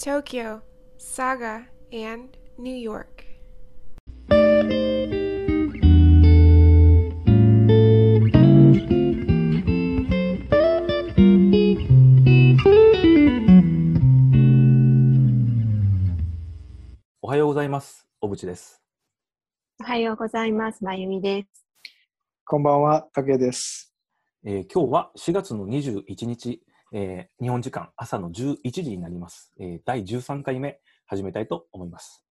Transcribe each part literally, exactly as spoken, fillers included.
Tokyo, Saga, and New York.おはようございます。Obuchiです。おはようございます。Mayumiです。こんばんは、Takuyaです。えー、今日はしがつのにじゅういちにち、えー、日本時間朝のじゅういちじになります、えー、だいじゅうさんかいめ始めたいと思います。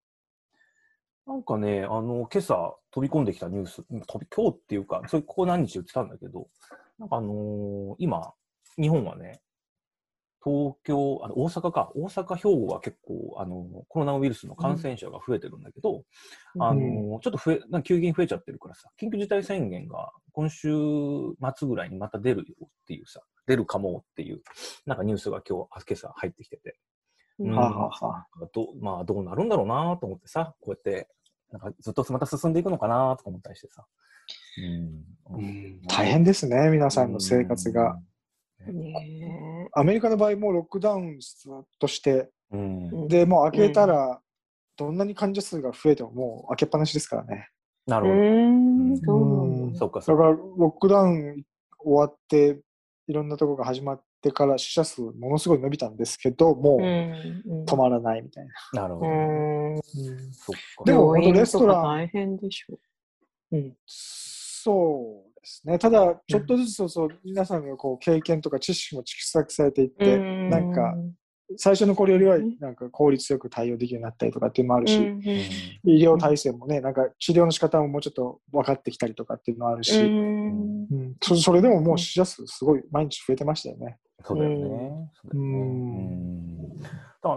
なんかね、あの今朝飛び込んできたニュース、飛び今日っていうか、それここ何日言ってたんだけど、なんかあのー、今日本はね、東京、あの大阪か、大阪、兵庫は結構あのコロナウイルスの感染者が増えてるんだけど、うん、あのちょっと増えなんか急激に増えちゃってるからさ、緊急事態宣言が今週末ぐらいにまた出るよっていうさ、出るかもっていうなんかニュースが今日今朝入ってきてて、うん、はあはあ、どまあどうなるんだろうなと思ってさ、こうやってなんかずっとまた進んでいくのかなとか思ったりしてさ、うんうん、大変ですね、皆さんの生活が。ね、アメリカの場合もロックダウンとして、うん、でもう開けたらどんなに患者数が増えてももう開けっぱなしですからね。なるほど、えーうん、そうかそうか。だからロックダウン終わっていろんなところが始まってから死者数ものすごい伸びたんですけど、もう止まらないみたいな。なるほど、うん、そっか。でもレストラン大変でしょう、うん、そうですね。ただちょっとずつ、そうそう、皆さんのこう経験とか知識も蓄積されていって、うん、なんか最初のこれよりはなんか効率よく対応できるようになったりとかっていうのもあるし、うん、医療体制もね、なんか治療の仕方ももうちょっと分かってきたりとかっていうのもあるし、うんうん、そ, それでももう死者数すごい毎日増えてましたよね。そうだよね。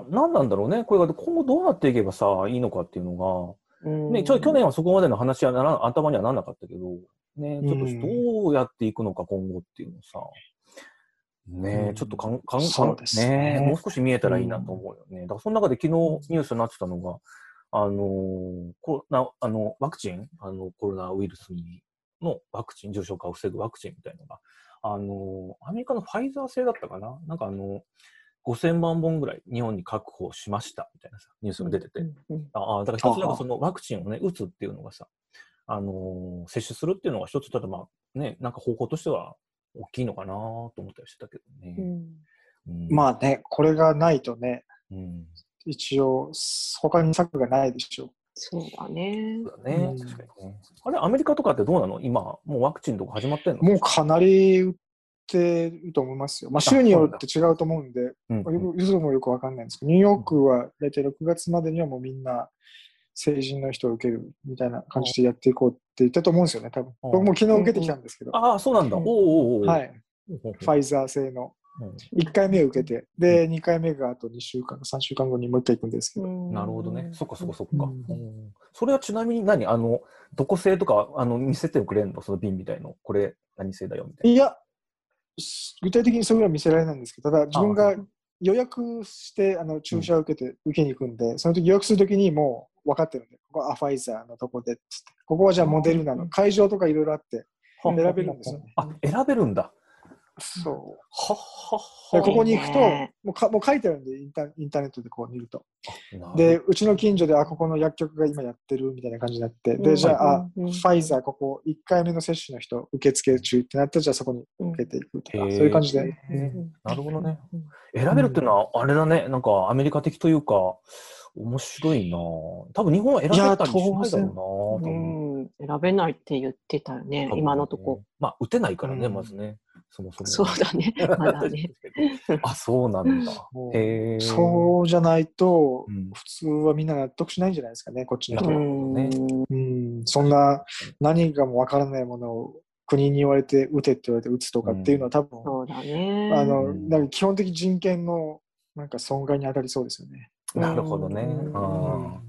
何なんだろうね、これが今後どうなっていけばさいいのかっていうのが、うんね、ちょ去年はそこまでの話はなら頭にはならなかったけどね、ちょっとどうやっていくのか今後っていうのさ、ね、うん、ちょっとかんかんそうですね、ね、もう少し見えたらいいなと思うよね。だからその中で昨日ニュースになってたのが、あのコロナあのワクチン、あのコロナウイルスのワクチン、重症化を防ぐワクチンみたいなのが、あのアメリカのファイザー製だったかな、なんかあのごせんまんぼんぐらい日本に確保しましたみたいなさニュースが出てて、うんうんうん、あだから一つなんかそのワクチンをね打つっていうのがさ、あの接種するっていうのが一つ、例えばね、なんか方向としては大きいのかなと思ったりしてたけどね、うんうん、まあね、これがないとね、うん、一応他に策がないでしょ。そうだね、そうだね、確かにね。あれアメリカとかってどうなの、今もうワクチンとか始まってんの？もうかなり打ってると思いますよ、まあ、州によって違うと思うんで、ゆずもよくわかんないんですけど、ニューヨークは大体ろくがつまでにはもうみんな成人の人を受けるみたいな感じでやっていこうって言ったと思うんですよね、多分。僕も昨日受けてきたんですけど。ああ、そうなんだ。おーおーおー、はい、ファイザー製のいっかいめを受けて、でにかいめがあとにしゅうかん、さんしゅうかんごにもういっかい行くんですけど。なるほどね。そっかそっかそっか、うん。それはちなみに何、あのどこ製とかあの見せてくれんの、その瓶みたいの、これ何製だよみたいな。いや、具体的にそれは見せられないんですけど、ただ自分が予約してあの注射を受けて、うん、受けに行くんで、その時予約する時にもう分かってるんで、ここはファイザーのとこでっつって、ここはじゃあモデルナの会場とかいろいろあって選べるんですよね。あ、選べるんだ。そう。はっはっは。ここに行くと、もうかもう書いてあるんで、インター、インターネットでこう見ると。で、うちの近所で、あ、ここの薬局が今やってるみたいな感じになって、で、じゃあ、あ、ファイザー、ここいっかいめの接種の人、受付中ってなったら、じゃあそこに受けていくとか、そういう感じで。なるほどね。選べるっていうのは、あれだね、なんかアメリカ的というか、面白いなぁ。多分日本は選べたりしないだろうなぁ、うん、選べないって言ってたよね、今のとこ。まあ打てないからね、うん、まずね、そもそも。そうだね、まだね。あ、そうなんだ。へえ。そうじゃないと、うん、普通はみんな納得しないんじゃないですかね、こっちの人は、ね、うん。そんな何かもわからないものを国に言われて打てって言われて打つとかっていうのは多分、うん、そうだね。あの、なんか基本的人権のなんか損害に当たりそうですよね。なるほどね、うん、あ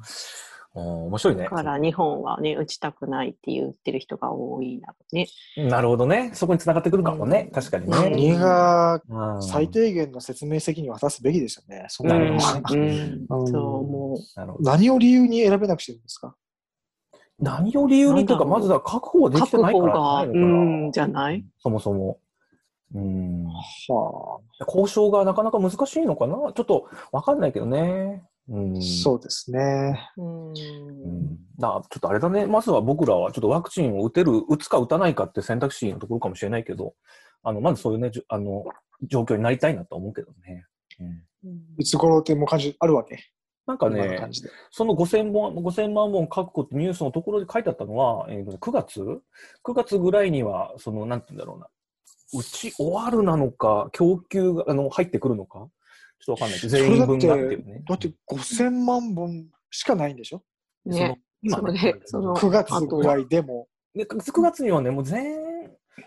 あ面白いね。だから日本はね打ちたくないって言ってる人が多いなね。なるほどね、そこに繋がってくるかもね、うん、確かにね。国が最低限の説明責任を果たすべきですよね、そんなのは、うんうん、そう思う。何を理由に選べなくしてるんですか？何を理由にというか、まずは確保できてないから、ないのかな、うん、じゃない、そもそも。うん、はあ、交渉がなかなか難しいのかな、ちょっと分かんないけどね。うん、そうですね、うん、だちょっとあれだね、まずは僕らはちょっとワクチンを打てる、打つか打たないかって選択肢のところかもしれないけど、あのまずそういうね、あの状況になりたいなと思うけどね、うん、いつ頃ってもう感じあるわけなんかね、のそのごせんまんぼん確保ってニュースのところで書いてあったのは、えー、くがつくがつぐらいにはそのなんて言うんだろうな、うち終わるなのか供給があの入ってくるのかちょっとわかんないけど、全員分がっていうね。だってごせんまんぼんしかないんでしょ、ね、その今ね、そのくがつぐらいでもでくがつにはね、もう 全,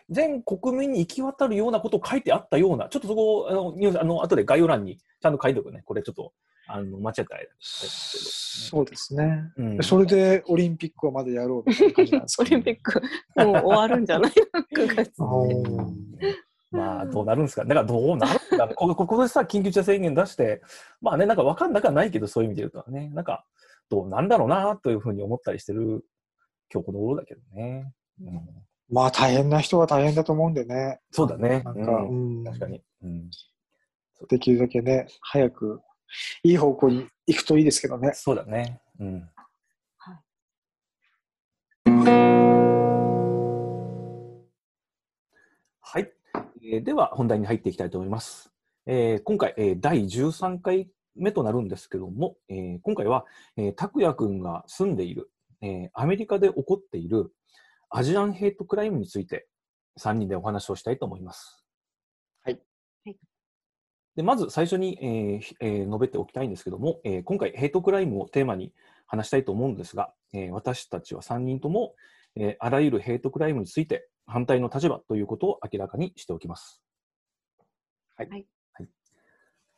全国民に行き渡るようなことを書いてあったような、ちょっとそこあのニュースあの後で概要欄にちゃんと書いておくね、これちょっとあの間違ったあれだけど、そうですね、うん、それでオリンピックはまだやろうみたいな感じなんですか、ね、オリンピックもう終わるんじゃないくがつでまあどうなるんですか、だからどうなるんだろうこ, ここでさ緊急事態宣言出してまあね、なんか分かんなくはないけど、そういう意味で言うとはね、なんかどうなんだろうなというふうに思ったりしてる今日この頃だけどね、うん、まあ大変な人は大変だと思うんでね。そうだね、なんか、うん、確かに、うん、できるだけね早くいい方向に行くといいですけどね。そうだね、うん、はい、えー、では本題に入っていきたいと思います、えー、今回、えー、だいじゅうさんかいめとなるんですけども、えー、今回は、えー、拓也くんが住んでいる、えー、アメリカで起こっているアジアンヘイトクライムについてさんにんでお話をしたいと思います。はい、はい、でまず最初に、えーえー、述べておきたいんですけども、えー、今回ヘイトクライムをテーマに話したいと思うんですが、えー、私たちはさんにんとも、えー、あらゆるヘイトクライムについて反対の立場ということを明らかにしておきます。はい、はい、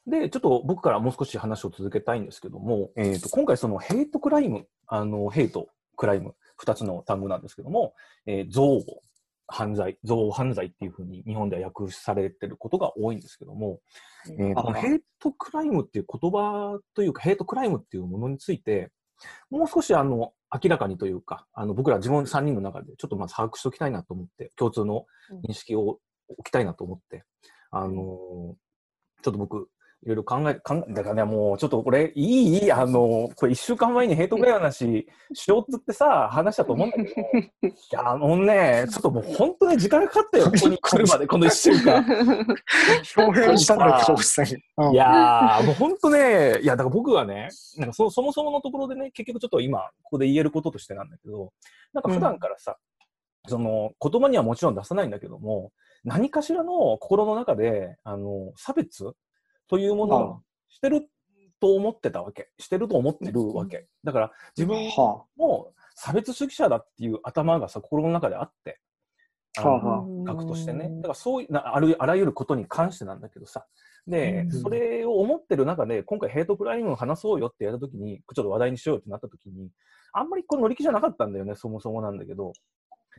でちょっと僕からもう少し話を続けたいんですけども、えー、と今回そのヘイトクライム、あのヘイトクライムふたつの単語なんですけども、えー、憎悪犯罪、憎悪犯罪っていうふうに日本では訳されてることが多いんですけども、えー、このヘイトクライムっていう言葉というかヘイトクライムっていうものについてもう少しあの明らかにというか、あの僕ら自分さんにんの中でちょっとまず把握しておきたいなと思って、共通の認識を置きたいなと思って、うん、あのー、ちょっと僕いろいろ考え考えだからね、もうちょっとこれいいいいあのこれいっしゅうかんまえにヘイトクライムの話しようってさ話したと思うんだけど、いやあのねちょっともう本当に時間がかかったよここに来るまでこのいっしゅうかん表現したんだけどさ、いやもう本当ね、いやだから僕はね、なんか そ, そもそものところでね、結局ちょっと今ここで言えることとしてなんだけど、なんか普段からさ、うん、その言葉にはもちろん出さないんだけども、何かしらの心の中であの差別というものをしてると思ってたわけ、してると思ってるわけだから、自分も差別主義者だっていう頭がさ心の中であって、学としてね、だからそういうあるあらゆることに関してなんだけどさ、で、うん、それを思ってる中で今回ヘイトクライムを話そうよってやった時に、ちょっと話題にしようってなった時に、あんまりこう乗り気じゃなかったんだよね、そもそもなんだけど。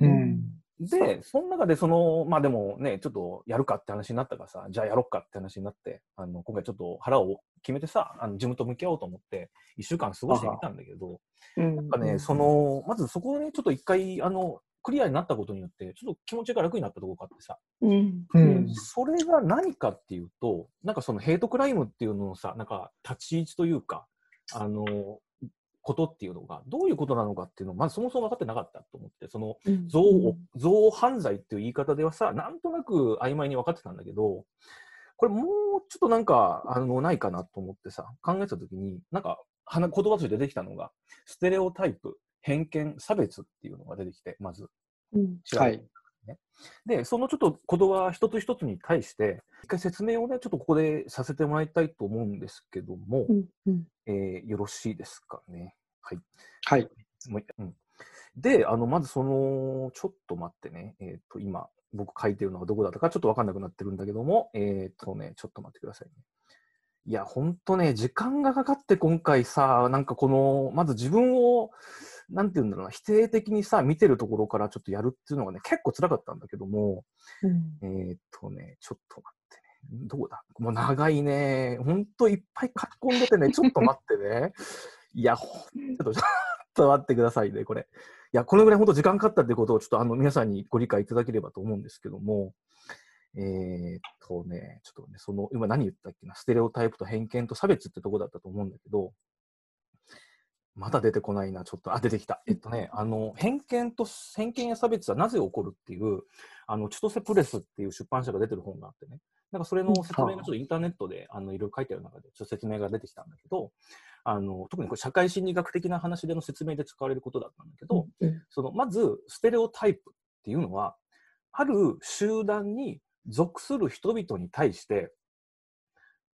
うん、でその中でそのまあでもね、ちょっとやるかって話になったからさ、じゃあやろっかって話になって、あの今回ちょっと腹を決めてさ、あの自分と向き合おうと思っていっしゅうかん過ごしてみたんだけど、なんかね、うん、そのまずそこをねちょっと一回あのクリアになったことによってちょっと気持ちが楽になったところがあってさ、うんうん、それが何かっていうと、なんかそのヘイトクライムっていうののさ、なんか立ち位置というかあのことっていうのがどういうことなのかっていうのをまずそもそも分かってなかったと思って、その憎悪犯罪っていう言い方ではさ、なんとなく曖昧に分かってたんだけど、これもうちょっとなんかあのないかなと思ってさ考えた時に、なんか言葉として出てきたのがステレオタイプ、偏見、差別っていうのが出てきて、まず、うん、はい、でそのちょっと言葉一つ一つに対して一回説明をねちょっとここでさせてもらいたいと思うんですけども、うんうん、えー、よろしいですかね。はい、はい、うん、であのまずそのちょっと待ってね、えー、と今僕書いてるのがどこだったかちょっと分かんなくなってるんだけども、えっ、ー、とねちょっと待ってくださいね。いやほんとね時間がかかって、今回さなんかこのまず自分をなんていうんだろうな、否定的にさ見てるところからちょっとやるっていうのがね結構辛かったんだけども、うん、えっとねちょっと待ってね、どうだ、もう長いね、ほんといっぱい書き込んでてね、ちょっと待ってねいやほんとちょっと待ってくださいね、これいやこのぐらいほんと時間かかったってことをちょっとあの皆さんにご理解いただければと思うんですけども、えー、っとね、ちょっとね、その、今何言ったっけな、ステレオタイプと偏見と差別ってとこだったと思うんだけど、まだ出てこないな、ちょっと、あ、出てきた。えっとね、あの、偏見と、偏見や差別はなぜ起こるっていう、あの、千歳プレスっていう出版社が出てる本があってね、なんかそれの説明がちょっとインターネットで、あの、いろいろ書いてある中で、ちょっと説明が出てきたんだけど、あの、特にこれ社会心理学的な話での説明で使われることだったんだけど、その、まず、ステレオタイプっていうのは、ある集団に属する人々に対して、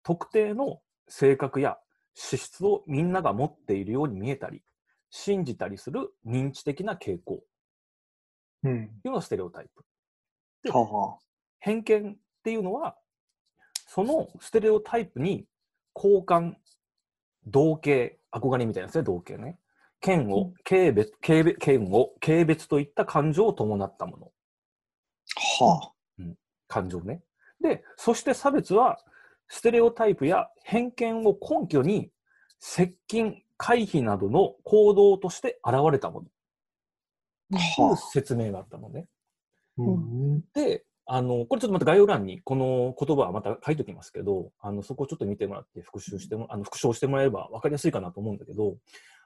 特定の性格や資質をみんなが持っているように見えたり、信じたりする認知的な傾向。うん。っていうのがステレオタイプ。で、はは。偏見っていうのは、そのステレオタイプに交換、同型、憧れみたいなですね、同型ね。嫌悪、軽蔑、軽蔑、嫌悪、軽蔑といった感情を伴ったもの。はあ、うん。感情ね。で、そして差別は、ステレオタイプや偏見を根拠に、接近、回避などの行動として現れたもの。はあ。説明があったのね。うん、で、あの、これちょっとまた概要欄にこの言葉はまた書いておきますけど、あの、そこをちょっと見てもらって復習しても、あの、復唱してもらえれば分かりやすいかなと思うんだけど、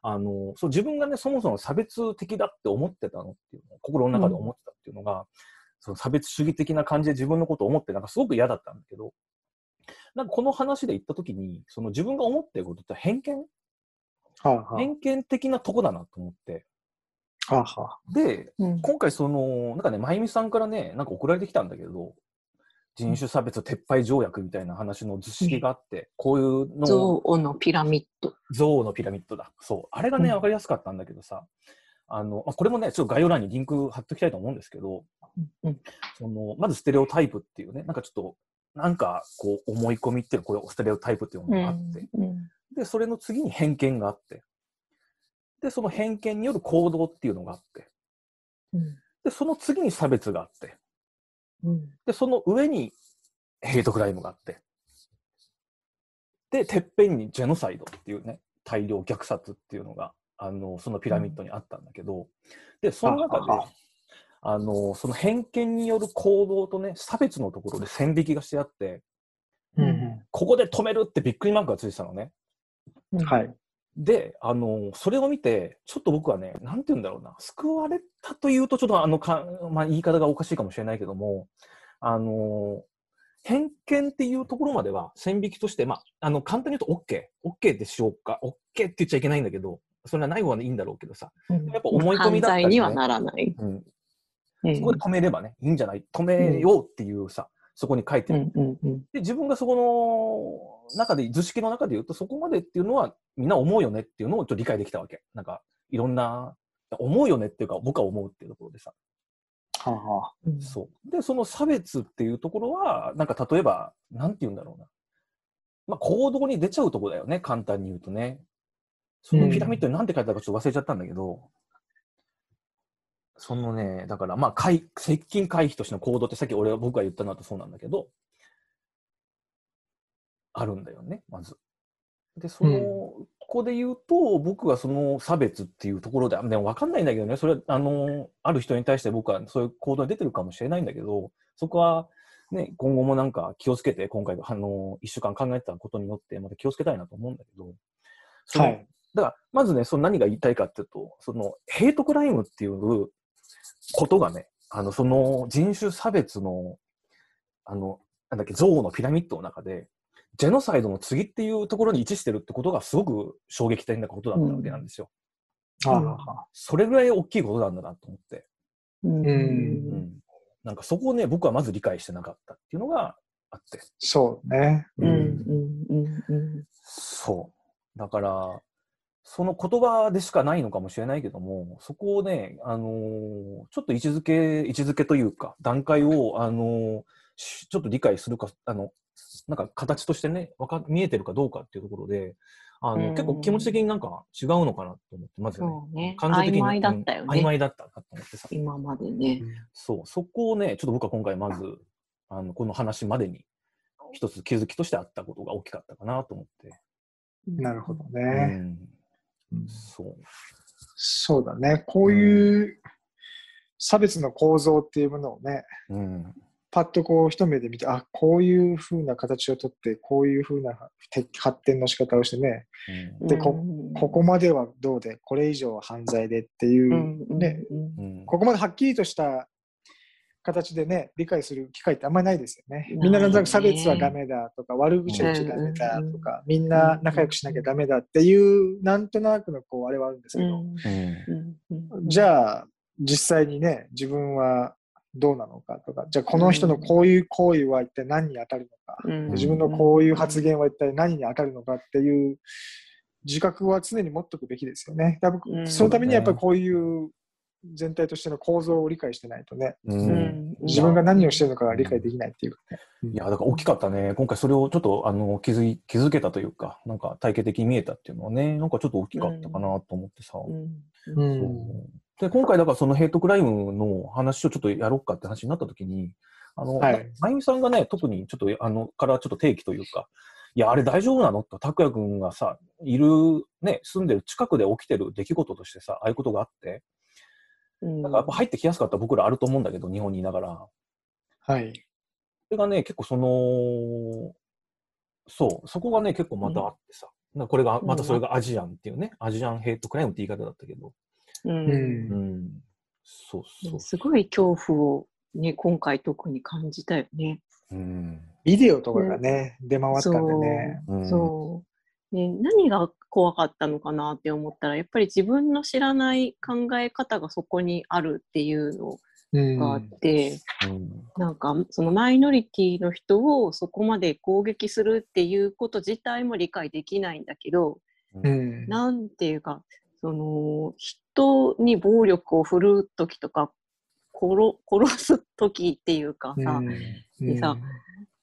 あの、そう、自分がね、そもそも差別的だって思ってたのっていうの、心の中で思ってたっていうのが、うん、その差別主義的な感じで自分のことを思って、なんかすごく嫌だったんだけど、なんかこの話で言ったときに、その自分が思っていることって偏見、はあはあ、偏見的なとこだなと思って。はあはあ、で、うん、今回その、なんかね、まゆみさんからね、なんか送られてきたんだけど、人種差別撤廃条約みたいな話の図式があって、うん、こういうの憎悪のピラミッド。憎悪のピラミッドだ。そう。あれがね、わかりやすかったんだけどさ、あの、これもね、ちょっと概要欄にリンク貼っときたいと思うんですけど、うん、そのまずステレオタイプっていうね、なんかちょっと、なんかこう思い込みっていうこれステレオタイプっていうものがあって、うんうん、で、それの次に偏見があって、で、その偏見による行動っていうのがあって、うん、で、その次に差別があって、うん、で、その上にヘイトクライムがあって、で、てっぺんにジェノサイドっていうね、大量虐殺っていうのが、あの、そのピラミッドにあったんだけど、うん、で、その中で、あのその偏見による行動とね差別のところで線引きがしてあって、うんうん、ここで止めるってびっくりマークがついてたのね、うん、はい。で、あのそれを見てちょっと僕はね、なんて言うんだろうな、救われたというとちょっとあのか、まあ、言い方がおかしいかもしれないけども、あの偏見っていうところまでは線引きとして、まあ、あの簡単に言うと OK OK でしようか、 OK って言っちゃいけないんだけど、それはない方がいいんだろうけどさ、うん、やっぱ思い込みだったり、ね、犯罪にはならない、うん、そこで止めればね、いいんじゃない、止めようっていうさ、うん、そこに書いてる、うんうんうん、で、自分がそこの中で、図式の中で言うと、そこまでっていうのはみんな思うよねっていうのをちょっと理解できたわけ。なんかいろんな思うよねっていうか、僕は思うっていうところでさ、はは、そうで、その差別っていうところはなんか例えばなんて言うんだろうな、まあ、行動に出ちゃうとこだよね、簡単に言うとね。そのピラミッドに何て書いてあるかちょっと忘れちゃったんだけど、うん、そのね、だからまあ回接近回避としての行動ってさっき俺は僕が言ったのとそうなんだけど、あるんだよね、まず。で、その、うん、ここで言うと僕はその差別っていうところで、でも分かんないんだけどね、それはあのある人に対して僕はそういう行動に出てるかもしれないんだけど、そこはね、今後もなんか気をつけて、今回あのいっしゅうかん考えてたことによってまた気をつけたいなと思うんだけど、その、はい、だからまずね、その何が言いたいかっていうと、そのヘイトクライムっていうことがね、あの、その人種差別の、あの、なんだっけ、憎悪のピラミッドの中で、ジェノサイドの次っていうところに位置してるってことがすごく衝撃的なことだったわけなんですよ。うん、ああ、それぐらい大きいことなんだなと思って。うん、うん。なんかそこをね、僕はまず理解してなかったっていうのがあって。そうね。うん。うんうんうん、そう。だから、その言葉でしかないのかもしれないけども、そこをね、あのー、ちょっと位置づけ、位置づけというか、段階を、あのー、ちょっと理解するか、あの、なんか形としてね、わか、見えてるかどうかっていうところで、あの、結構気持ち的になんか違うのかなと思って、まずね、そうね、感情的に。曖昧だったよね。曖昧だったなと思ってさ。今までね。そう、そこをね、ちょっと僕は今回まず、あの、この話までに、一つ気づきとしてあったことが大きかったかなと思って。なるほどね。うん、そう。そうだね。こういう差別の構造っていうものをね、うん、パッとこう一目で見て、あ、こういう風な形をとってこういう風な発展の仕方をしてね、うん、で こ, ここまではどうでこれ以上は犯罪でっていう、ね、うん、ここまではっきりとした形でね理解する機会ってあんまりないですよね。みんななんとなく差別はダメだとか、悪口は言っちゃダメだとか、みんな仲良くしなきゃダメだっていうなんとなくのこうあれはあるんですけど、うん、じゃあ実際にね自分はどうなのかとか、じゃあこの人のこういう行為は一体何に当たるのか、うん、自分のこういう発言は一体何に当たるのかっていう自覚は常に持っておくべきですよね。多分そのためにやっぱりこういう全体としての構造を理解してないとね、うん、自分が何をしてるのか理解できないっていうかね、うん、いやだから大きかったね今回それをちょっとあの気づい、気づけたというか、なんか体系的に見えたっていうのはね、なんかちょっと大きかったかなと思ってさ、うんうん、そうで今回だからそのヘイトクライムの話をちょっとやろうかって話になった時にあの、はい、まゆみさんがね特にちょっとあのからちょっと提起というか、いやあれ大丈夫なのと、拓也君がさいるね住んでる近くで起きてる出来事としてさ、ああいうことがあってなんかやっぱ入ってきやすかった僕らあると思うんだけど、日本にいながら、はい、それがね結構そのそうそこがね結構またあってさ、うん、なんかこれがまたそれがアジアンっていうね、うん、アジアンヘイトクライムって言い方だったけど、うん、うん、そうそうすごい恐怖をね今回特に感じたよね、うん、ビデオとかがね、うん、出回ったんでね、そう、うん、そうね、何が怖かったのかなって思ったらやっぱり自分の知らない考え方がそこにあるっていうのがあって、うんうん、なんかそのマイノリティの人をそこまで攻撃するっていうこと自体も理解できないんだけど、うん、なんていうかその人に暴力を振るう時とか 殺, 殺す時っていうかさ、うんうん、でさ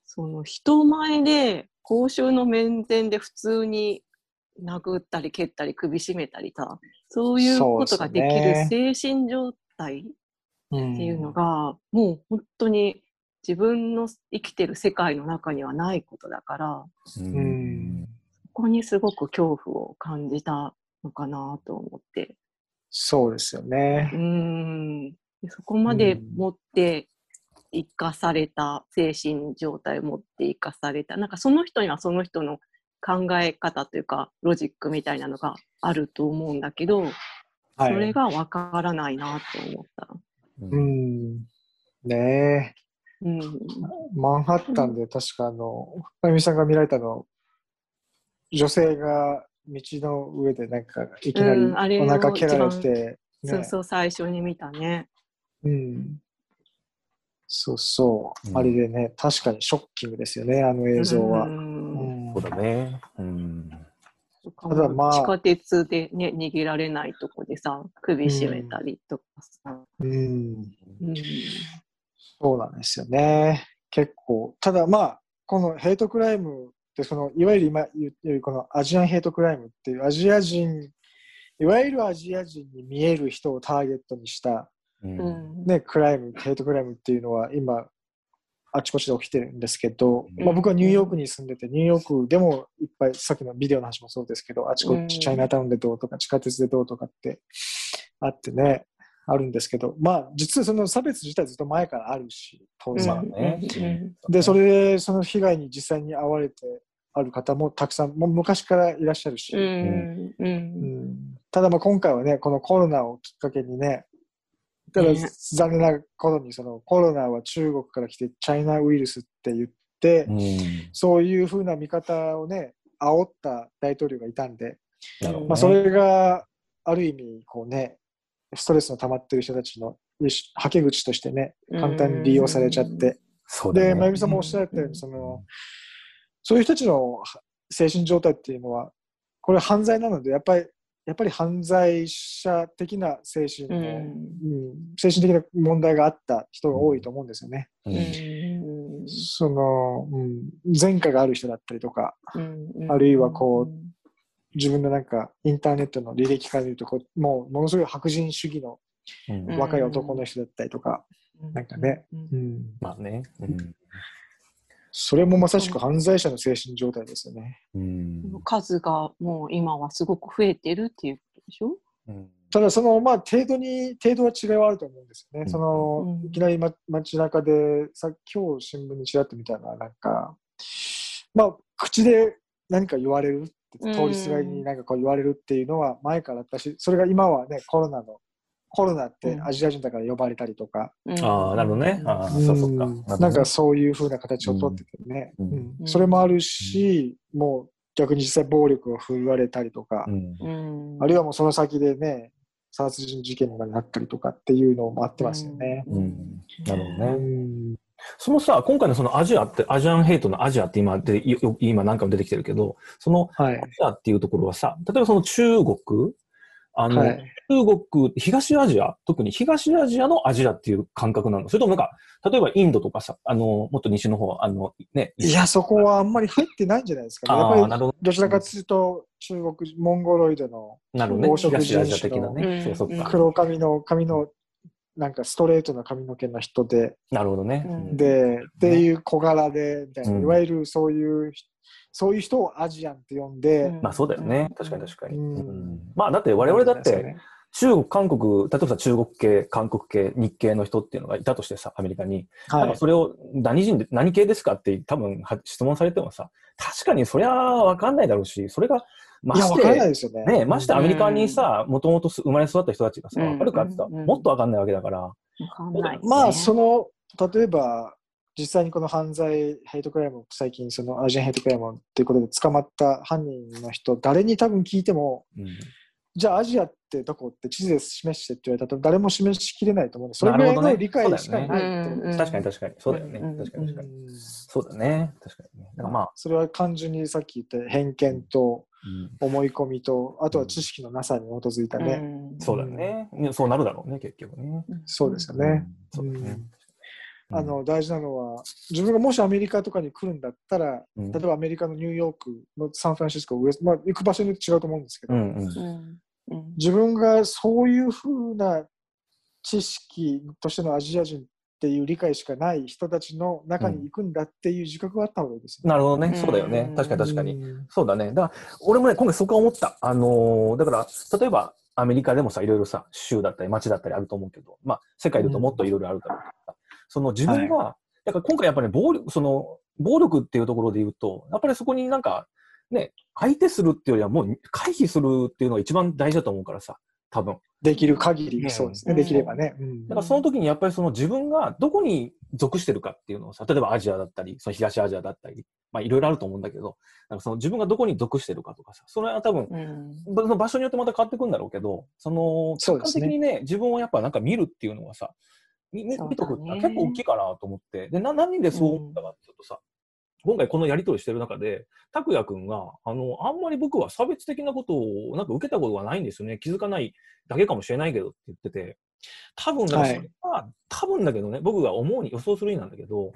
その人前で公衆の面前で普通に殴ったり蹴ったり首絞めたりさ、そういうことができる精神状態っていうのが、う、ね、うん、もう本当に自分の生きてる世界の中にはないことだから、うん、そこにすごく恐怖を感じたのかなと思って。そうですよね。うん、そこまで持って、うん生かされた精神状態を持って生かされた、なんかその人にはその人の考え方というかロジックみたいなのがあると思うんだけど、はい、それがわからないなと思った。うん、ねえ、うん、マンハッタンで確かあのまゆみさんが見られたの女性が道の上でなんかいきなりお腹蹴られて、うんね、そうそう最初に見たね。うんそうそう、うん、あれでね確かにショッキングですよねあの映像は。うんそうだね、うん、ただまあ地下鉄でね逃げられないとこでさ首絞めたりとかさ、うんうんうん、そうなんですよね結構。ただまあこのヘイトクライムってそのいわゆる今言ってるこのアジアンヘイトクライムっていうアジア人いわゆるアジア人に見える人をターゲットにしたうんね、クライムヘイトクライムっていうのは今あちこちで起きてるんですけど、うんまあ、僕はニューヨークに住んでてニューヨークでもいっぱいさっきのビデオの話もそうですけどあちこちチャイナタウンでどうとか地下鉄でどうとかってあってねあるんですけどまあ実はその差別自体ずっと前からあるし当然、ねうん、でそれでその被害に実際に遭われてある方もたくさんもう昔からいらっしゃるし、うんうんうん、ただまあ今回はねこのコロナをきっかけにねただ残念なことにそのコロナは中国から来てチャイナウイルスって言って、うん、そういうふうな見方をね煽った大統領がいたんで、ねまあ、それがある意味こうねストレスの溜まってる人たちのはけ口としてね簡単に利用されちゃって、うん、でまゆみさんもおっしゃったようにそのそういう人たちの精神状態っていうのはこれ犯罪なのでやっぱりやっぱり犯罪者的な精神の、うんうん、精神的な問題があった人が多いと思うんですよね、うん、その、うん、前科がある人だったりとか、うん、あるいはこう自分のなんかインターネットの履歴から見るとこうもうものすごい白人主義の若い男の人だったりとか、うん、なんかね、うん、まあね、うんそれもまさしく犯罪者の精神状態ですよね。うん、数がもう今はすごく増えてるっていうことでしょ、うんただその、まあ、程度に程度は違いはあると思うんですよね、うん、そのいきなり、ま、街中でさ今日新聞にちらっと見たのはなんか、まあ、口で何か言われるって通りすがりになんかこう言われるっていうのは前からあったし、それが今はねコロナのコロナってアジア人だから呼ばれたりとか、うん、ああなるほどね、ああ、うん、そうそうか、ね、なんかそういう風な形をとっててね、うんうんうん、それもあるし、うん、もう逆に実際暴力を振るわれたりとか、うん、あるいはもうその先でね殺人事件になったりとかっていうのもあってますよね、うんうん、なるほどね、うん、そのさ今回のそのアジアってアジアンヘイトのアジアって今で今何回も出てきてるけど、そのアジアっていうところはさ、はい、例えばその中国あの、はい、中国、東アジア、特に東アジアのアジアっていう感覚なの？それともなんか、例えばインドとかさ、あの、もっと西の方、あの、ね。いや、そこはあんまり入ってないんじゃないですかね。やっぱり、どちらかというと、中国、モンゴロイドの、黄色人種の、ね、黒髪の、髪の、なんかストレートな髪の毛の人で、なるほどね。で、うん、っていう小柄で、みたいな、いわゆるそういう人、そういう人をアジアンって呼んで、まあそうだよね、うん、確かに確かに、うんうん、まあだって我々だって中国韓国例えばさ中国系韓国系日系の人っていうのがいたとしてさアメリカに、はい、かそれを何人で何系ですかって多分質問されてもさ確かにそりゃ分かんないだろうし、それがましていや分からないですよね、ねましてアメリカにさもともと生まれ育った人たちがさ分かるかってさ、うんうんうん、もっと分かんないわけだからかんない、ね、まあその例えば実際にこの犯罪ヘイトクライム最近そのアジアンヘイトクライムっていうことで捕まった犯人の人誰に多分聞いても、うん、じゃあアジアってどこって地図で示してって言われたら多分誰も示しきれないと思うんで、それぐらいの理解しかないってことです。確かに確かにそうだよね、確かに確かにそうだね、確かにね。だからまあそれは単純にさっき言った偏見と思い込みと、あとは知識のなさに基づいたね、うん、そうだね、そうなるだろうね結局ね、そうですよね、うん、そうだね。あの大事なのは自分がもしアメリカとかに来るんだったら、うん、例えばアメリカのニューヨークのサンフランシスコ、ウエスト、まあ、行く場所によって違うと思うんですけど、うんうんうん、自分がそういう風な知識としてのアジア人っていう理解しかない人たちの中に行くんだっていう自覚があった方がいいですよね、うん、なるほどね、そうだよね、確かに確かに、うん、そうだね。だから俺もね今回そこは思った、あのー、だから例えばアメリカでもさいろいろさ州だったり町だったりあると思うけど、まあ、世界だともっといろいろあるだろうと、うん、その自分が、はい、だから今回やっぱり、ね、暴力、その暴力っていうところで言うとやっぱりそこになんかね相手するっていうよりはもう回避するっていうのが一番大事だと思うからさ、多分できる限り、ね、そうですね、できればね、うん、だからその時にやっぱりその自分がどこに属してるかっていうのをさ、例えばアジアだったりその東アジアだったりまあいろいろあると思うんだけど、なんかその自分がどこに属してるかとかさ、それは多分、うん、場所によってまた変わってくるんだろうけど、その客観的に ね, ね自分をやっぱなんか見るっていうのはさ見とくって結構大きいかなと思って、でな何でそう思ったかっていうとさ、うん、今回このやり取りしてる中で拓也くんがあのあんまり僕は差別的なことをなんか受けたことがないんですよね、気づかないだけかもしれないけどって言ってて、多分だからそれは、はい、多分だけどね僕が思うに予想するになんだけど、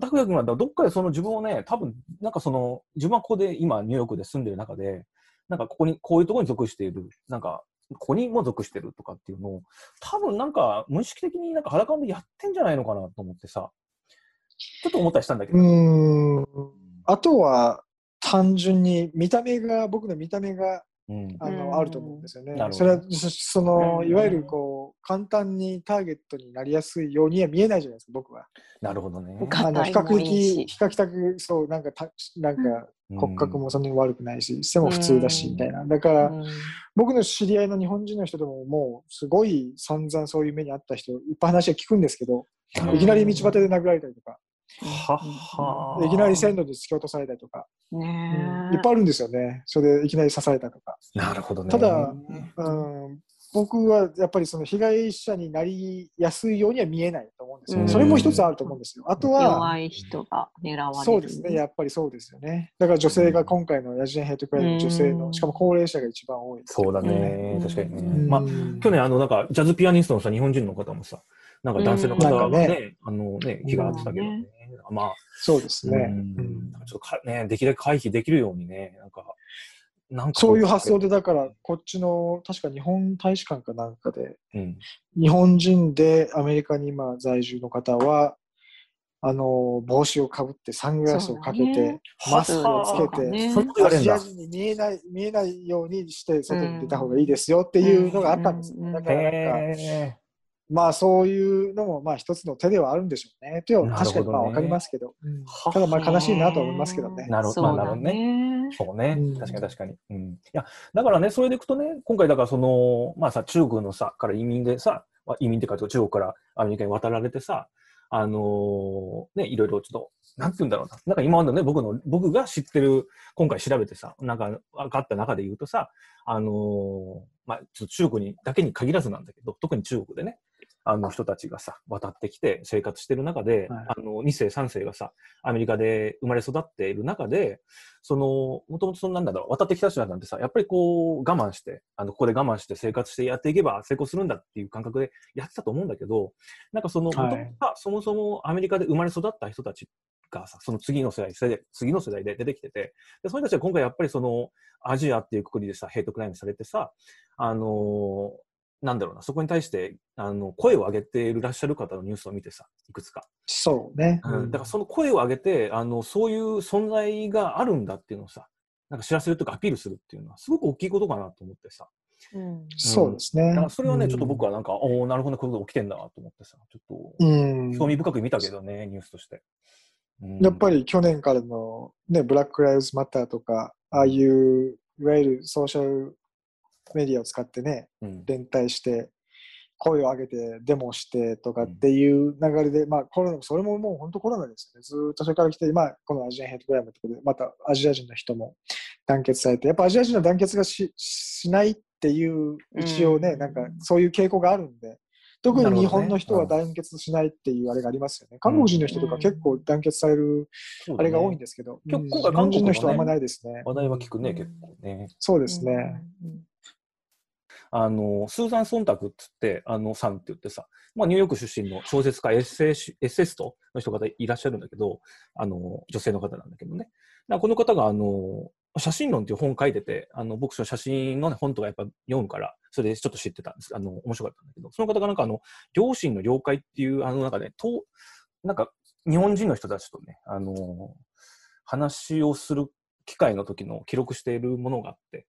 拓也くんはどっかでその自分をね多分なんかその自分はここで今ニューヨークで住んでる中でなんかここにこういうところに属している、なんかここにも属してるとかっていうのを多分なんか無意識的になんか裸でやってんじゃないのかなと思ってさ、ちょっと思ったりしたんだけど、うーん、あとは単純に見た目が僕の見た目が、うん、あのあると思うんですよね。それはそのいわゆるこう簡単にターゲットになりやすいようには見えないじゃないですか僕は。なるほどね。あの比較的比較的そうなんかたなんか骨格もそんなに悪くないし背も普通だしみたいな、だから僕の知り合いの日本人の人でももうすごい散々そういう目にあった人いっぱい話は聞くんですけど、いきなり道端で殴られたりとか。ははうん、いきなり線路に突き落とされたりとか、ねうん、いっぱいあるんですよね。それでいきなり刺されたとか。なるほどね。ただ、うん、僕はやっぱりその被害者になりやすいようには見えないと思うんですよ、ね、それも一つあると思うんですよ。あとは弱い人が狙われる。そうですね、やっぱりそうですよね。だから女性が今回のアジアンヘイトクライム女性のしかも高齢者が一番多い、ね、そうだね、確かにね、まあ、去年あのなんかジャズピアニストのさ日本人の方もさなんか男性の方がね、うん、あのね、気があってたけどね。うん、まあ、そうですね。うん、なんかちょっとかね、できるだけ回避できるようにね、なんか、なんかそういう発想で、だから、こっちの、確か日本大使館かなんかで、うん、日本人でアメリカに今在住の方は、あの帽子をかぶってサングラスをかけて、ね、マスクをつけて、ね、足味に見えない見えないようにして外に出た方がいいですよっていうのがあったんですよ、うん、だからなんかまあそういうのもまあ一つの手ではあるんでしょうねというのは確かにまあ分かりますけど、うん、ただまあ悲しいなと思いますけどね。なるほど、なるほどね。そうね、うん、確かに確かに、うん、いやだからねそれでいくとね今回だからそのまあさ中国のさから移民でさ移民ってか中国からアメリカに渡られてさあのー、ねいろいろちょっとなんて言うんだろうななんか今までね僕の僕が知ってる今回調べてさなんか分かった中で言うとさあのー、まあちょっと中国にだけに限らずなんだけど特に中国でねあの人たちがさ渡ってきて生活してる中で、はい、あのに世さん世がさアメリカで生まれ育っている中でそのもともとそのなんだろう渡ってきた人なんてさやっぱりこう我慢してあのここで我慢して生活してやっていけば成功するんだっていう感覚でやってたと思うんだけどなんかその、はい、そもそもアメリカで生まれ育った人たちがさその次の世代で次の世代で出てきててでそういう人たちは今回やっぱりそのアジアっていうくくりでさヘイトクライムされてさあのーなんだろうなそこに対してあの声を上げていらっしゃる方のニュースを見てさいくつかそうね、うん、だからその声を上げてあのそういう存在があるんだっていうのをさなんか知らせるとかアピールするっていうのはすごく大きいことかなと思ってさ、うんうん、そうですねだからそれはね、うん、ちょっと僕はなんかおおなるほどこういうこと起きてんだと思ってさちょっと、うん、興味深く見たけどねニュースとして、うん、やっぱり去年からの、ね、ブラックライブズマターとかああいういわゆるソーシャルメディアを使ってね、連帯して声を上げてデモしてとかっていう流れで、うんまあ、コロナそれももう本当コロナですねずっとそれから来て今このアジアンヘイトクライムってことでまたアジア人の人も団結されてやっぱアジア人の団結が し, しないっていう一応ね、うん、なんかそういう傾向があるんで特に日本の人は団結しないっていうあれがありますよね、うん、韓国人の人とか結構団結されるあれが多いんですけど、うんうん、今回韓国、ね、日本人の人はあんまないですね話題は聞くね結構ねそうですね、うんあのスーザン・ソンタクって言ってあのさんって言ってさ、まあ、ニューヨーク出身の小説家エッセイエッセイストの人がいらっしゃるんだけどあの女性の方なんだけどねだこの方があの写真論っていう本を書いててあの僕その写真の、ね、本とかやっぱ読むからそれでちょっと知ってたんですあの面白かったんだけどその方がなんかあの両親の了解っていうあのなんかねとなんか日本人の人たちとねあの話をする機会の時の記録しているものがあって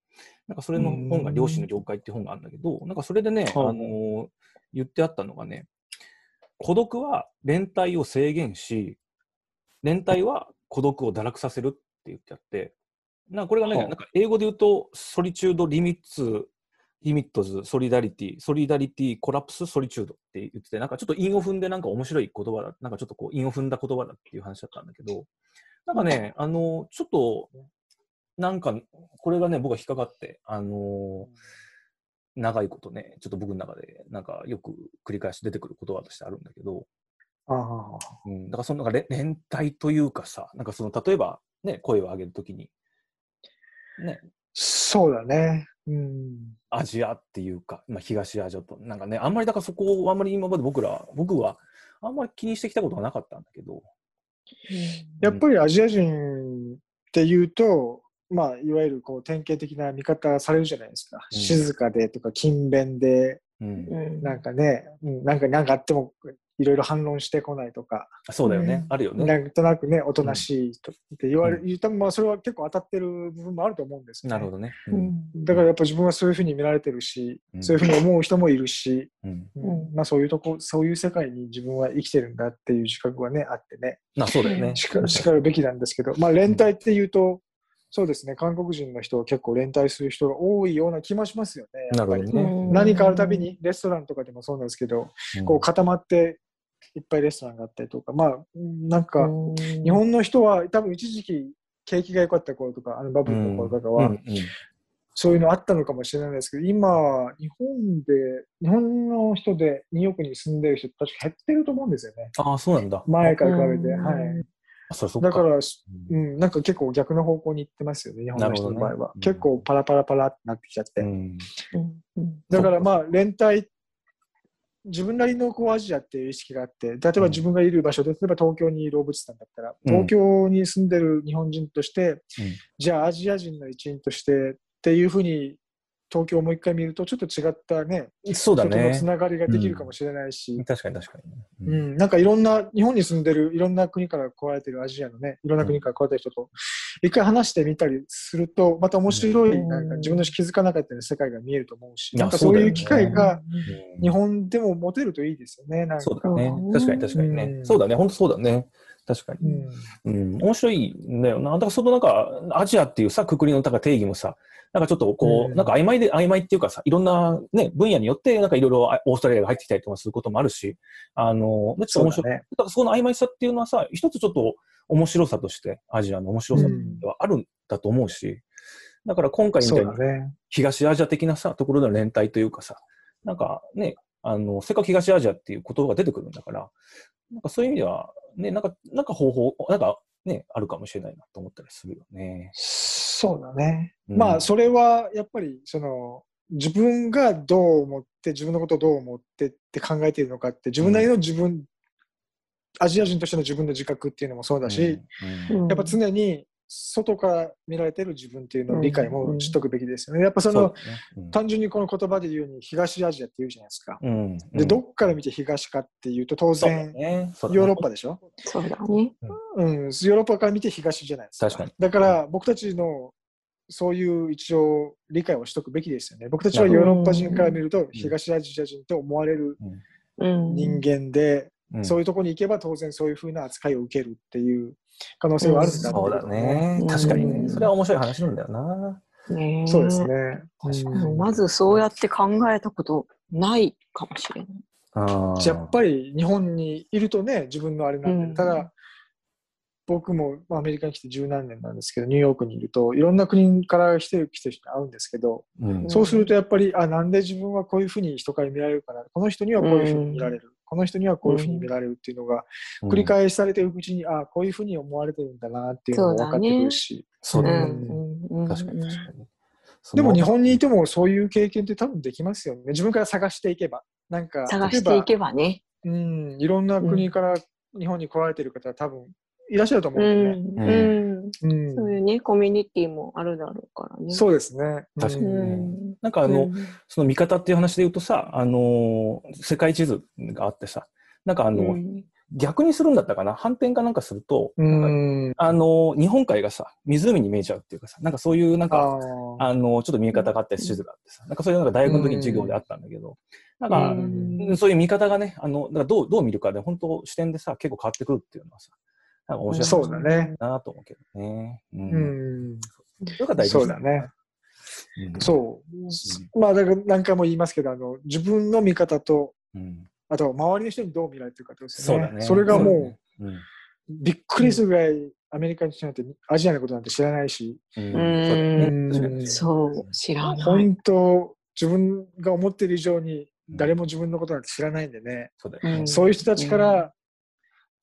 なんかそれの本が両親の了解っていう本があるんだけどなんかそれでね、はい、あの言ってあったのがね孤独は連帯を制限し連帯は孤独を堕落させるって言ってあってなんかこれがね、はい、なんか英語で言うとソリチュードリミッツリミットズソリダリティソリダリティコラプスソリチュードって言っててなんかちょっと韻を踏んでなんか面白い言葉だなんかちょっとこう韻を踏んだ言葉だっていう話だったんだけどなんかねあのちょっとなんかこれがね僕は引っかかってあのー、長いことねちょっと僕の中でなんかよく繰り返し出てくる言葉としてあるんだけどあ、うん、だからそのなんか連帯というかさなんかその例えばね声を上げるときにねそうだねうんアジアっていうか、まあ、東アジアとなんかねあんまりだからそこをあんまり今まで僕ら僕はあんまり気にしてきたことがなかったんだけどやっぱりアジア人っていうと、まあ、いわゆるこう典型的な見方がされるじゃないですか、うん、静かでとか勤勉で、うん、なんかね、うん、なんかなんかあってもいろいろ反論してこないとかそうだよね、うん、あるよねなんとなくねおとなしいとって言われる、うん、言うと、まあ、それは結構当たってる部分もあると思うんですよねなるほどね、うん、だからやっぱ自分はそういうふうに見られてるし、うん、そういうふうに思う人もいるし、うんうんまあ、そういうとこそういう世界に自分は生きてるんだっていう自覚はねあってねあそうだよねしかるべきなんですけど、まあ、連帯っていうと、うんそうですね韓国人の人は結構連帯する人が多いような気もしますよねやっぱりね、何かあるたびにレストランとかでもそうなんですけど、うん、こう固まっていっぱいレストランがあったりとかまあなんか日本の人は多分一時期景気が良かった頃とかあのバブルの頃とかは、うんうんうん、そういうのあったのかもしれないですけど今日本で日本の人でニューヨークに住んでる人確か減ってると思うんですよねあそうなんだ前から比べてはいそそかだから、うん、なんか結構逆の方向に行ってますよね日本の人の場合は、ねうん、結構パラパラパラってなってきちゃって、うん、だからまあ連帯自分なりのこうアジアっていう意識があって例えば自分がいる場所で例えば東京にいる小渕さんだったら、うん、東京に住んでる日本人として、うん、じゃあアジア人の一員としてっていうふうに東京をもう一回見るとちょっと違ったね、そうだね、人とのつながりができるかもしれないし、うん、確かに確かに、うんうん、なんかいろんな日本に住んでるいろんな国から来られてるアジアのねいろんな国から来られてる人と一回話してみたりするとまた面白い、うん、なんか自分の気づかなかったような世界が見えると思うし、うん、なんかそういう機会が日本でも持てるといいですよね、なんかそうだね、確かに確かにね、うん、そうだね、本当そうだね、確かに、うんうん、面白いんだよな。だからそのなんかアジアっていうさくくりの定義もさなんかちょっとこう、うん、なんか曖昧で曖昧っていうかさいろんな、ね、分野によってなんかいろいろオーストラリアが入ってきたりとかすることもあるし、あのちょっと面白い。そうだね。だからそこの曖昧さっていうのはさ一つちょっと面白さとしてアジアの面白さではあるんだと思うし、うん、だから今回みたいに東アジア的なさところでの連帯というかさなんかねあのせっかく東アジアっていう言葉が出てくるんだからなんかそういう意味ではね、なんか、なんか方法、なんかね、あるかもしれないなと思ったりするよね。そうだね。うん、まあ、それはやっぱり、その、自分がどう思って、自分のことをどう思ってって考えているのかって、自分なりの自分、うん、アジア人としての自分の自覚っていうのもそうだし、うんうん、やっぱ常に外から見られている自分っていうのを理解もしとくべきですよね。やっぱその、そう、うん、単純にこの言葉で言うに東アジアって言うじゃないですか、うんうん、でどっから見て東かっていうと当然ヨーロッパでしょ。そうだね、うん、ヨーロッパから見て東じゃないですか。確かに。だから僕たちのそういう一応理解をしとくべきですよね。僕たちはヨーロッパ人から見ると東アジア人と思われる人間で、うんうん、そういうところに行けば当然そういうふうな扱いを受けるっていう可能性はあるんだろうね。そうだね、確かにね、うん、それは面白い話なんだよな、ね、そうですね、確かに、うん、まずそうやって考えたことないかもしれない。あ、やっぱり日本にいるとね自分のあれなんで、うん、ただ僕もアメリカに来て十何年なんですけどニューヨークにいるといろんな国から来て、来てる人に会うんですけど、うん、そうするとやっぱりあ、なんで自分はこういうふうに人から見られるかな、この人にはこういうふうに見られる、うん、この人にはこういうふうに見られるっていうのが繰り返されていくうちに、うん、あ、こういうふうに思われてるんだなっていうのが分かってくるし、そうだね、うんうん、確かに確かに。でも日本にいてもそういう経験って多分できますよね。自分から探していけば、なんか探していけばね、うん、いろんな国から日本に来られてる方は多分いらっしゃると思うんでね、うんうんうん、そういうねコミュニティもあるだろうからね。そうですね、確かに、うん、なんかあの、うん、その見方っていう話で言うとさ、あの世界地図があってさ、なんかあの、うん、逆にするんだったかな、反転かなんかすると、うん、あの日本海がさ湖に見えちゃうっていうかさ、なんかそういうなんかあのちょっと見え方があったり地図があってさ、なんかそういうなんか大学の時に授業であったんだけど、うん、なんかそういう見方がね、あのなんかどう、どう見るかで本当視点でさ結構変わってくるっていうのはさ面白い。そうだね。なと思うけどね。うん。そうだね。そう。まあだから何回も言いますけど、あの自分の見方と、うん、あと周りの人にどう見られてるかとですね。そうだね。それがもう、うん、びっくりするぐらいアメリカの人なんてアジアのことなんて知らないし。うん。うん、そう知らない。本当自分が思ってる以上に誰も自分のことなんて知らないんでね。そうだよね。そういう人たちから、うん、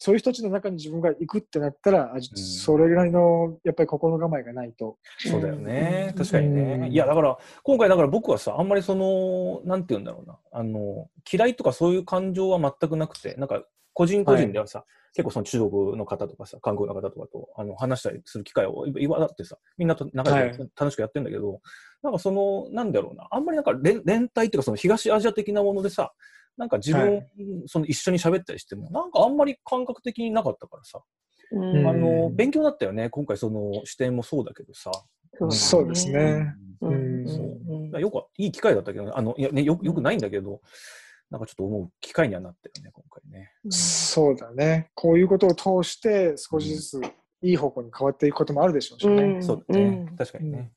そういう人たちの中に自分が行くってなったら、うん、それぐらいのやっぱり心構えがないと。そうだよね、うん、確かにね、うん、いやだから今回だから僕はさあんまりそのなんて言うんだろうな、あの嫌いとかそういう感情は全くなくて、なんか個人個人ではさ、はい、結構その中国の方とかさ韓国の方とかとあの話したりする機会を今だってさみんなと仲良く楽しくやってるんだけど、はい、なんかそのなんだろうな、あんまりなんか 連, 連帯っていうかその東アジア的なものでさなんか自分、はい、その一緒に喋ったりしてもなんかあんまり感覚的になかったからさ、うん、あの勉強になったよね今回。その視点もそうだけどさ、そうですね、うん、そうよくいい機会だったけどあのいや、ね、よ, よくないんだけど、なんかちょっと思う機会にはなったよね今回ね、うん、そうだね。こういうことを通して少しずついい方向に変わっていくこともあるでしょうしね、うん、そうだね、うん、確かにね、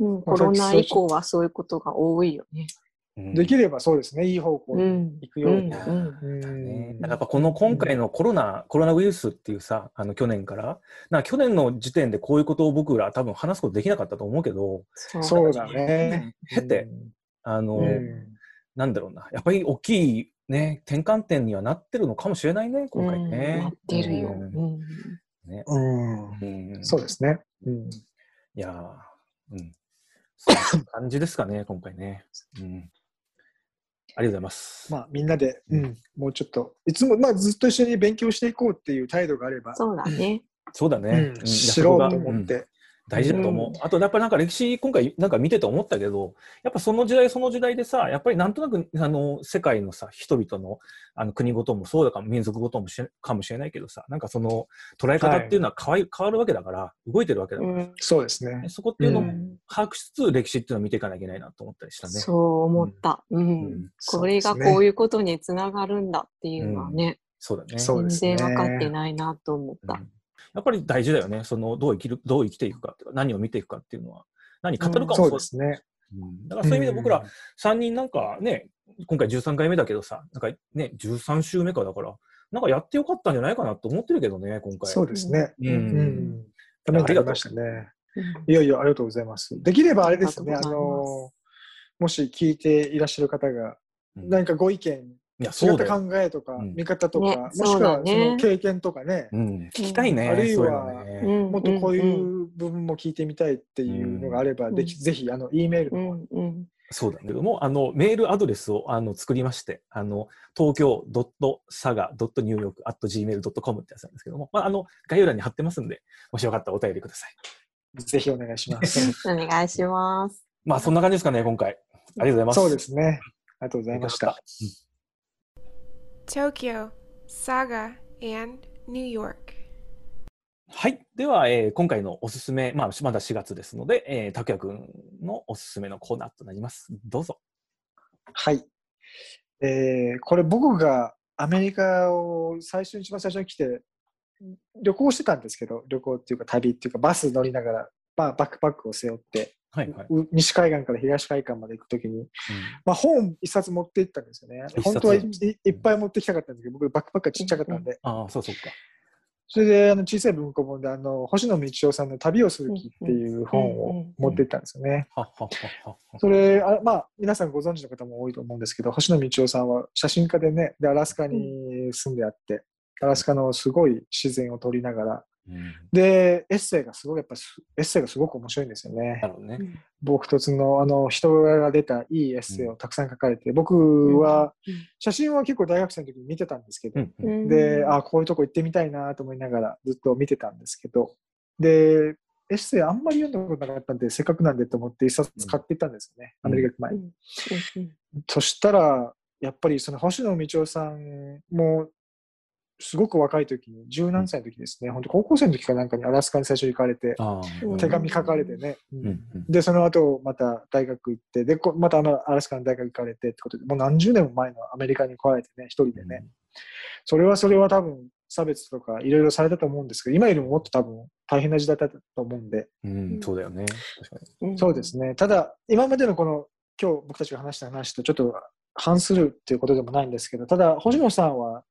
うんうん、コロナ以降はそういうことが多いよね。できればそうですね、いい方向に行くように、うんうんうん、なんかやっぱこの今回のコロナ、うん、コロナウイルスっていうさ、あの去年からなんか去年の時点でこういうことを僕ら多分話すことできなかったと思うけど、そうだね、経て、あの、うん、なんだろうな、やっぱり大きいね転換点にはなってるのかもしれないね今回ね、うん、なってるよ、うんね、うんうん、そうですね、うん、いやー、うん、そういう感じですかね今回ね、うん、ありがとうございます。まあみんなで、うん、もうちょっといつも、まあ、ずっと一緒に勉強していこうっていう態度があれば、そうだね。そうだね。知ろうと思って、大事だと思う、うん、あとやっぱりなんか歴史今回なんか見てて思ったけど、やっぱその時代その時代でさ、やっぱりなんとなくあの世界のさ人々の、 あの国ごともそうだか民族ごともしかもしれないけどさ、なんかその捉え方っていうのは変わり、はい、変わるわけだから動いてるわけだから、うん、そうですね、そこっていうのも把握しつつ歴史っていうのを見ていかなきゃいけないなと思ったりしたね。そう思った、うんうんうん、これがこういうことにつながるんだっていうのはね、全然分かってないなと思った、うん、やっぱり大事だよね、そのどう生きる、どう生きていくかっていうか、何を見ていくかっていうのは、何語るかもそうですね、うん、だからそういう意味で僕らさんにんなんかね、今回じゅうさんかいめだけどさ、なんかねじゅうさん週目か、だからなんかやってよかったんじゃないかなと思ってるけどね、今回。そうですね、うんうん、ためになりましたね。いやいや、ありがとうございます。できればあれですね、あのもし聞いていらっしゃる方が何かご意見、いやそうだよ、違った考えとか、うん、見方とか、ね、もしくはその経験とかね、うん、聞きたいね、あるいはういう、ね、もっとこういう部分も聞いてみたいっていうのがあれば、うん、できぜひあの E メールの方に、うんうん、そうだけども、あのメールアドレスをあの作りまして、あの東京 ドットサガ ドットニューヨーク アット ジーメール ドットコム ってやつなんですけども、まあ、あの概要欄に貼ってますんで、もしよかったらお便りください。ぜひお願いしますお願いします。まあそんな感じですかね、今回。ありがとうございます。そうですね、ありがとうございました。Tokyo, Saga, and New York。 はい、では、えー、今回のおすすめ、まあ、まだしがつですので、えー、タクヤくんのおすすめのコーナーとなります。どうぞ。はい、えー、これ僕がアメリカを最初に一番最初に来て旅行してたんですけど、旅行っていうか旅っていうかバス乗りながら、まあ、バックパックを背負って、はいはい、西海岸から東海岸まで行くときに、うん、まあ、本一冊持って行ったんですよね。本当はい、いっぱい持ってきたかったんですけど、僕バックパックがちっちゃかったんで、うん、ああそうそうか。それであの小さい文庫本であの星野道夫さんの旅をする気っていう本を持って行ったんですよね。それあ、まあ、皆さんご存知の方も多いと思うんですけど、星野道夫さんは写真家でね、でアラスカに住んであって、うん、アラスカのすごい自然を撮りながら、うん、でエッセイがすごくやっぱエッセイがすごく面白いんですよね。ね、僕とつ の, あの人が出たいいエッセイをたくさん書かれて、うん、僕は写真は結構大学生の時に見てたんですけど、うん、であこういうとこ行ってみたいなと思いながらずっと見てたんですけど、でエッセイあんまり読んだことなかったんで、せっかくなんでと思って一冊買っていったんですよね、うん、アメリカ行く前に、うんうん、そしたらやっぱりその星野道夫さんもすごく若い時に、十何歳の時ですね、うん、本当高校生の時かなんかにアラスカに最初行かれて、手紙書かれてね、うんうん、でその後また大学行って、でまたあのアラスカの大学行かれてってことで、もう何十年も前のアメリカに来られてね、一人でね、うん、それはそれは多分差別とかいろいろされたと思うんですけど、今よりももっと多分大変な時代だったと思うんで、うん、そうだよね、確かにそうですね。ただ今までのこの今日僕たちが話した話とちょっと反するっていうことでもないんですけど、ただ星野さんは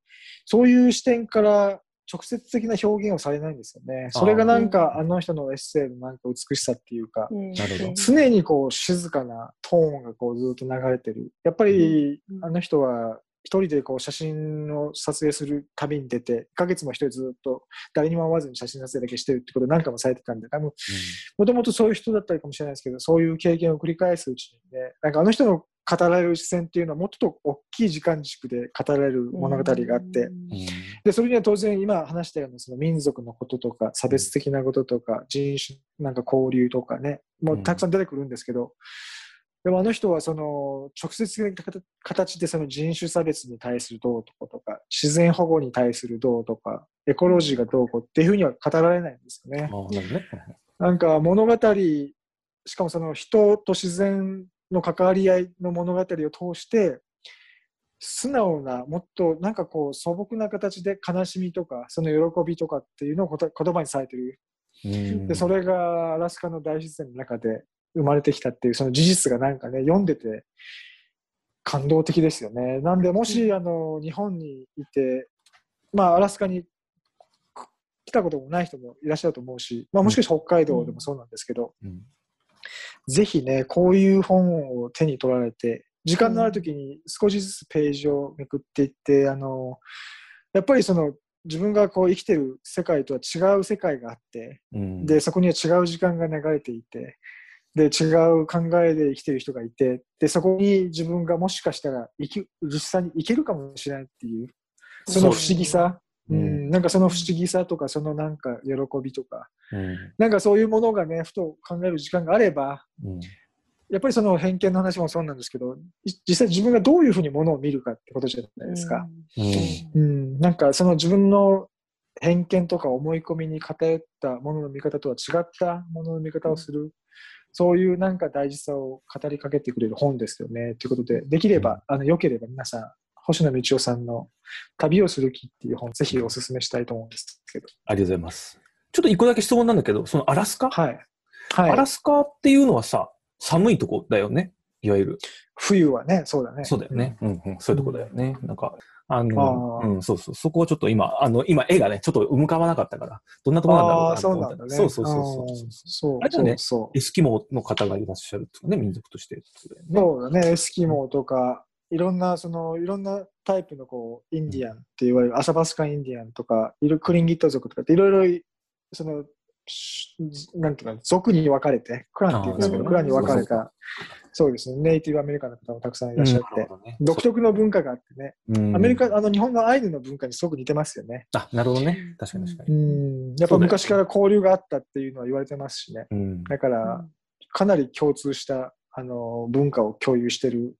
そういう視点から直接的な表現をされないんですよね。それがなんか あ,、うん、あの人のエッセイのなんか美しさっていうか、うん、常にこう静かなトーンがこうずっと流れてる。やっぱり、うん、あの人は一人でこう写真を撮影する旅に出て、いっかげつも一人ずっと誰にも会わずに写真撮影だけしてるってことなんかもされてたんで、多分もともとそういう人だったりかもしれないですけど、そういう経験を繰り返すうちにね、なんかあの人の語られる視線っていうのはもっと大きい時間軸で語られる物語があって、うん、でそれには当然今話したようなその民族のこととか差別的なこととか人種なんか交流とかね、もうたくさん出てくるんですけど、うん、でもあの人はその直接的な形でその人種差別に対するどうとかとか自然保護に対するどうとかエコロジーがどうこうっていうふうには語られないんですよね。なんか物語、しかもその人と自然の関わり合いの物語を通して素直な、もっとなんかこう素朴な形で悲しみとかその喜びとかっていうのを言葉にされてる、うん、でそれがアラスカの大自然の中で生まれてきたっていうその事実がなんかね、読んでて感動的ですよね。なんでもしあの日本にいて、まあアラスカに来たこともない人もいらっしゃると思うし、まあ、もしかしたら北海道でもそうなんですけど、うんうん、ぜひねこういう本を手に取られて、時間のある時に少しずつページをめくっていって、あのやっぱりその自分がこう生きてる世界とは違う世界があって、うん、でそこには違う時間が流れていて、で違う考えで生きてる人がいて、でそこに自分がもしかしたら生き実際に生きるかもしれないっていうその不思議さ、うん、なんかその不思議さとかそのなんか喜びとか、うん、なんかそういうものがねふと考える時間があれば、うん、やっぱりその偏見の話もそうなんですけど実際自分がどういうふうにものを見るかってことじゃないですか、うんうん、なんかその自分の偏見とか思い込みに偏ったものの見方とは違ったものの見方をする、うん、そういうなんか大事さを語りかけてくれる本ですよねということでできれば、うん、あの良ければ皆さん星野道夫さんの旅をする木っていう本ぜひおすすめしたいと思うんですけど。ありがとうございます。ちょっと一個だけ質問なんだけどそのアラスカ、はいはい、アラスカっていうのはさ寒いとこだよねいわゆる冬はねそうだねそうだよね、うんうんうん、そういうとこだよね、うん、なんかあのあ、うん、そうそうそこをちょっと今あの今絵がねちょっと向かわなかったからどんなとこなんだろうなと思ったら、ね、そうそうそうそうそうあれだねエスキモの方がいらっしゃるとかね民族としてそうだよね、そうだねエスキモとかいろんなそのいろんなタイプのこうインディアンっていわれるアサバスカインディアンとかいろクリンギット族とかっていろいろそのなんていうか族に分かれてクランっていうんですけどクランに分かれたそうですねネイティブアメリカの方もたくさんいらっしゃって、うんね、独特の文化があってね、うん、アメリカあの日本のアイヌの文化にすごく似てますよね。あなるほどね確かに確かにうんやっぱ昔から交流があったっていうのは言われてますしね、うん、だからかなり共通したあの文化を共有してる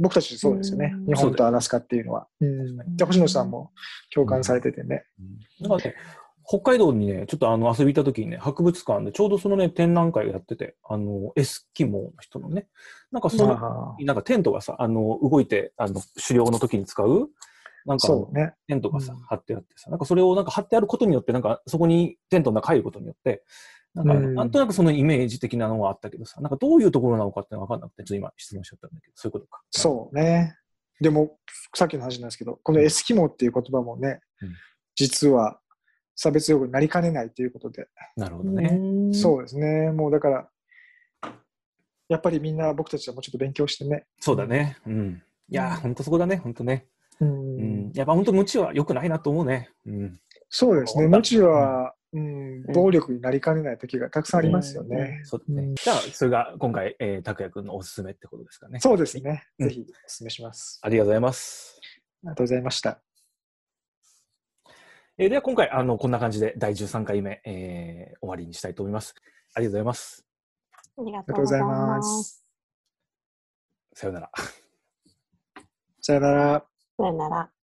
僕たちそうですよね、うん、日本とアラスカっていうのはう、うん、で星野さんも共感されててね、うん、なんかね北海道にねちょっとあの遊び行った時にね博物館でちょうどそのね展覧会をやっててあのエスキモーの人のねなんかそのなんかテントがさあの動いてあの狩猟の時に使うなんかね、テントがさ張ってあってさ、うん、なんかそれをなんか張ってあることによってなんかそこにテントの中入ることによってなんかなんとなくそのイメージ的なのはあったけどさなんかどういうところなのかって分かんなくてちょっと今質問しちゃったんだけどそういうことかそうねでもさっきの話なんですけどこのエスキモっていう言葉もね、うん、実は差別用語になりかねないということでなるほどねそうですねもうだからやっぱりみんな僕たちはもうちょっと勉強してねそうだねうんいやほんとそこだねほんとねうん、うん、やっぱほんと無知は良くないなと思うね、うん、そうですね無知は、うんうん、暴力になりかねない時がたくさんありますよね、うん、そうですね、うん、じゃあそれが今回、えー、拓也くんのおすすめってことですかねそうですね、うん、ぜひおすすめします。ありがとうございます。ありがとうございました。えー、では今回あのこんな感じでだいじゅうさんかいめ、えー、終わりにしたいと思います。ありがとうございます。ありがとうございます。さよなら。さよなら。さよなら。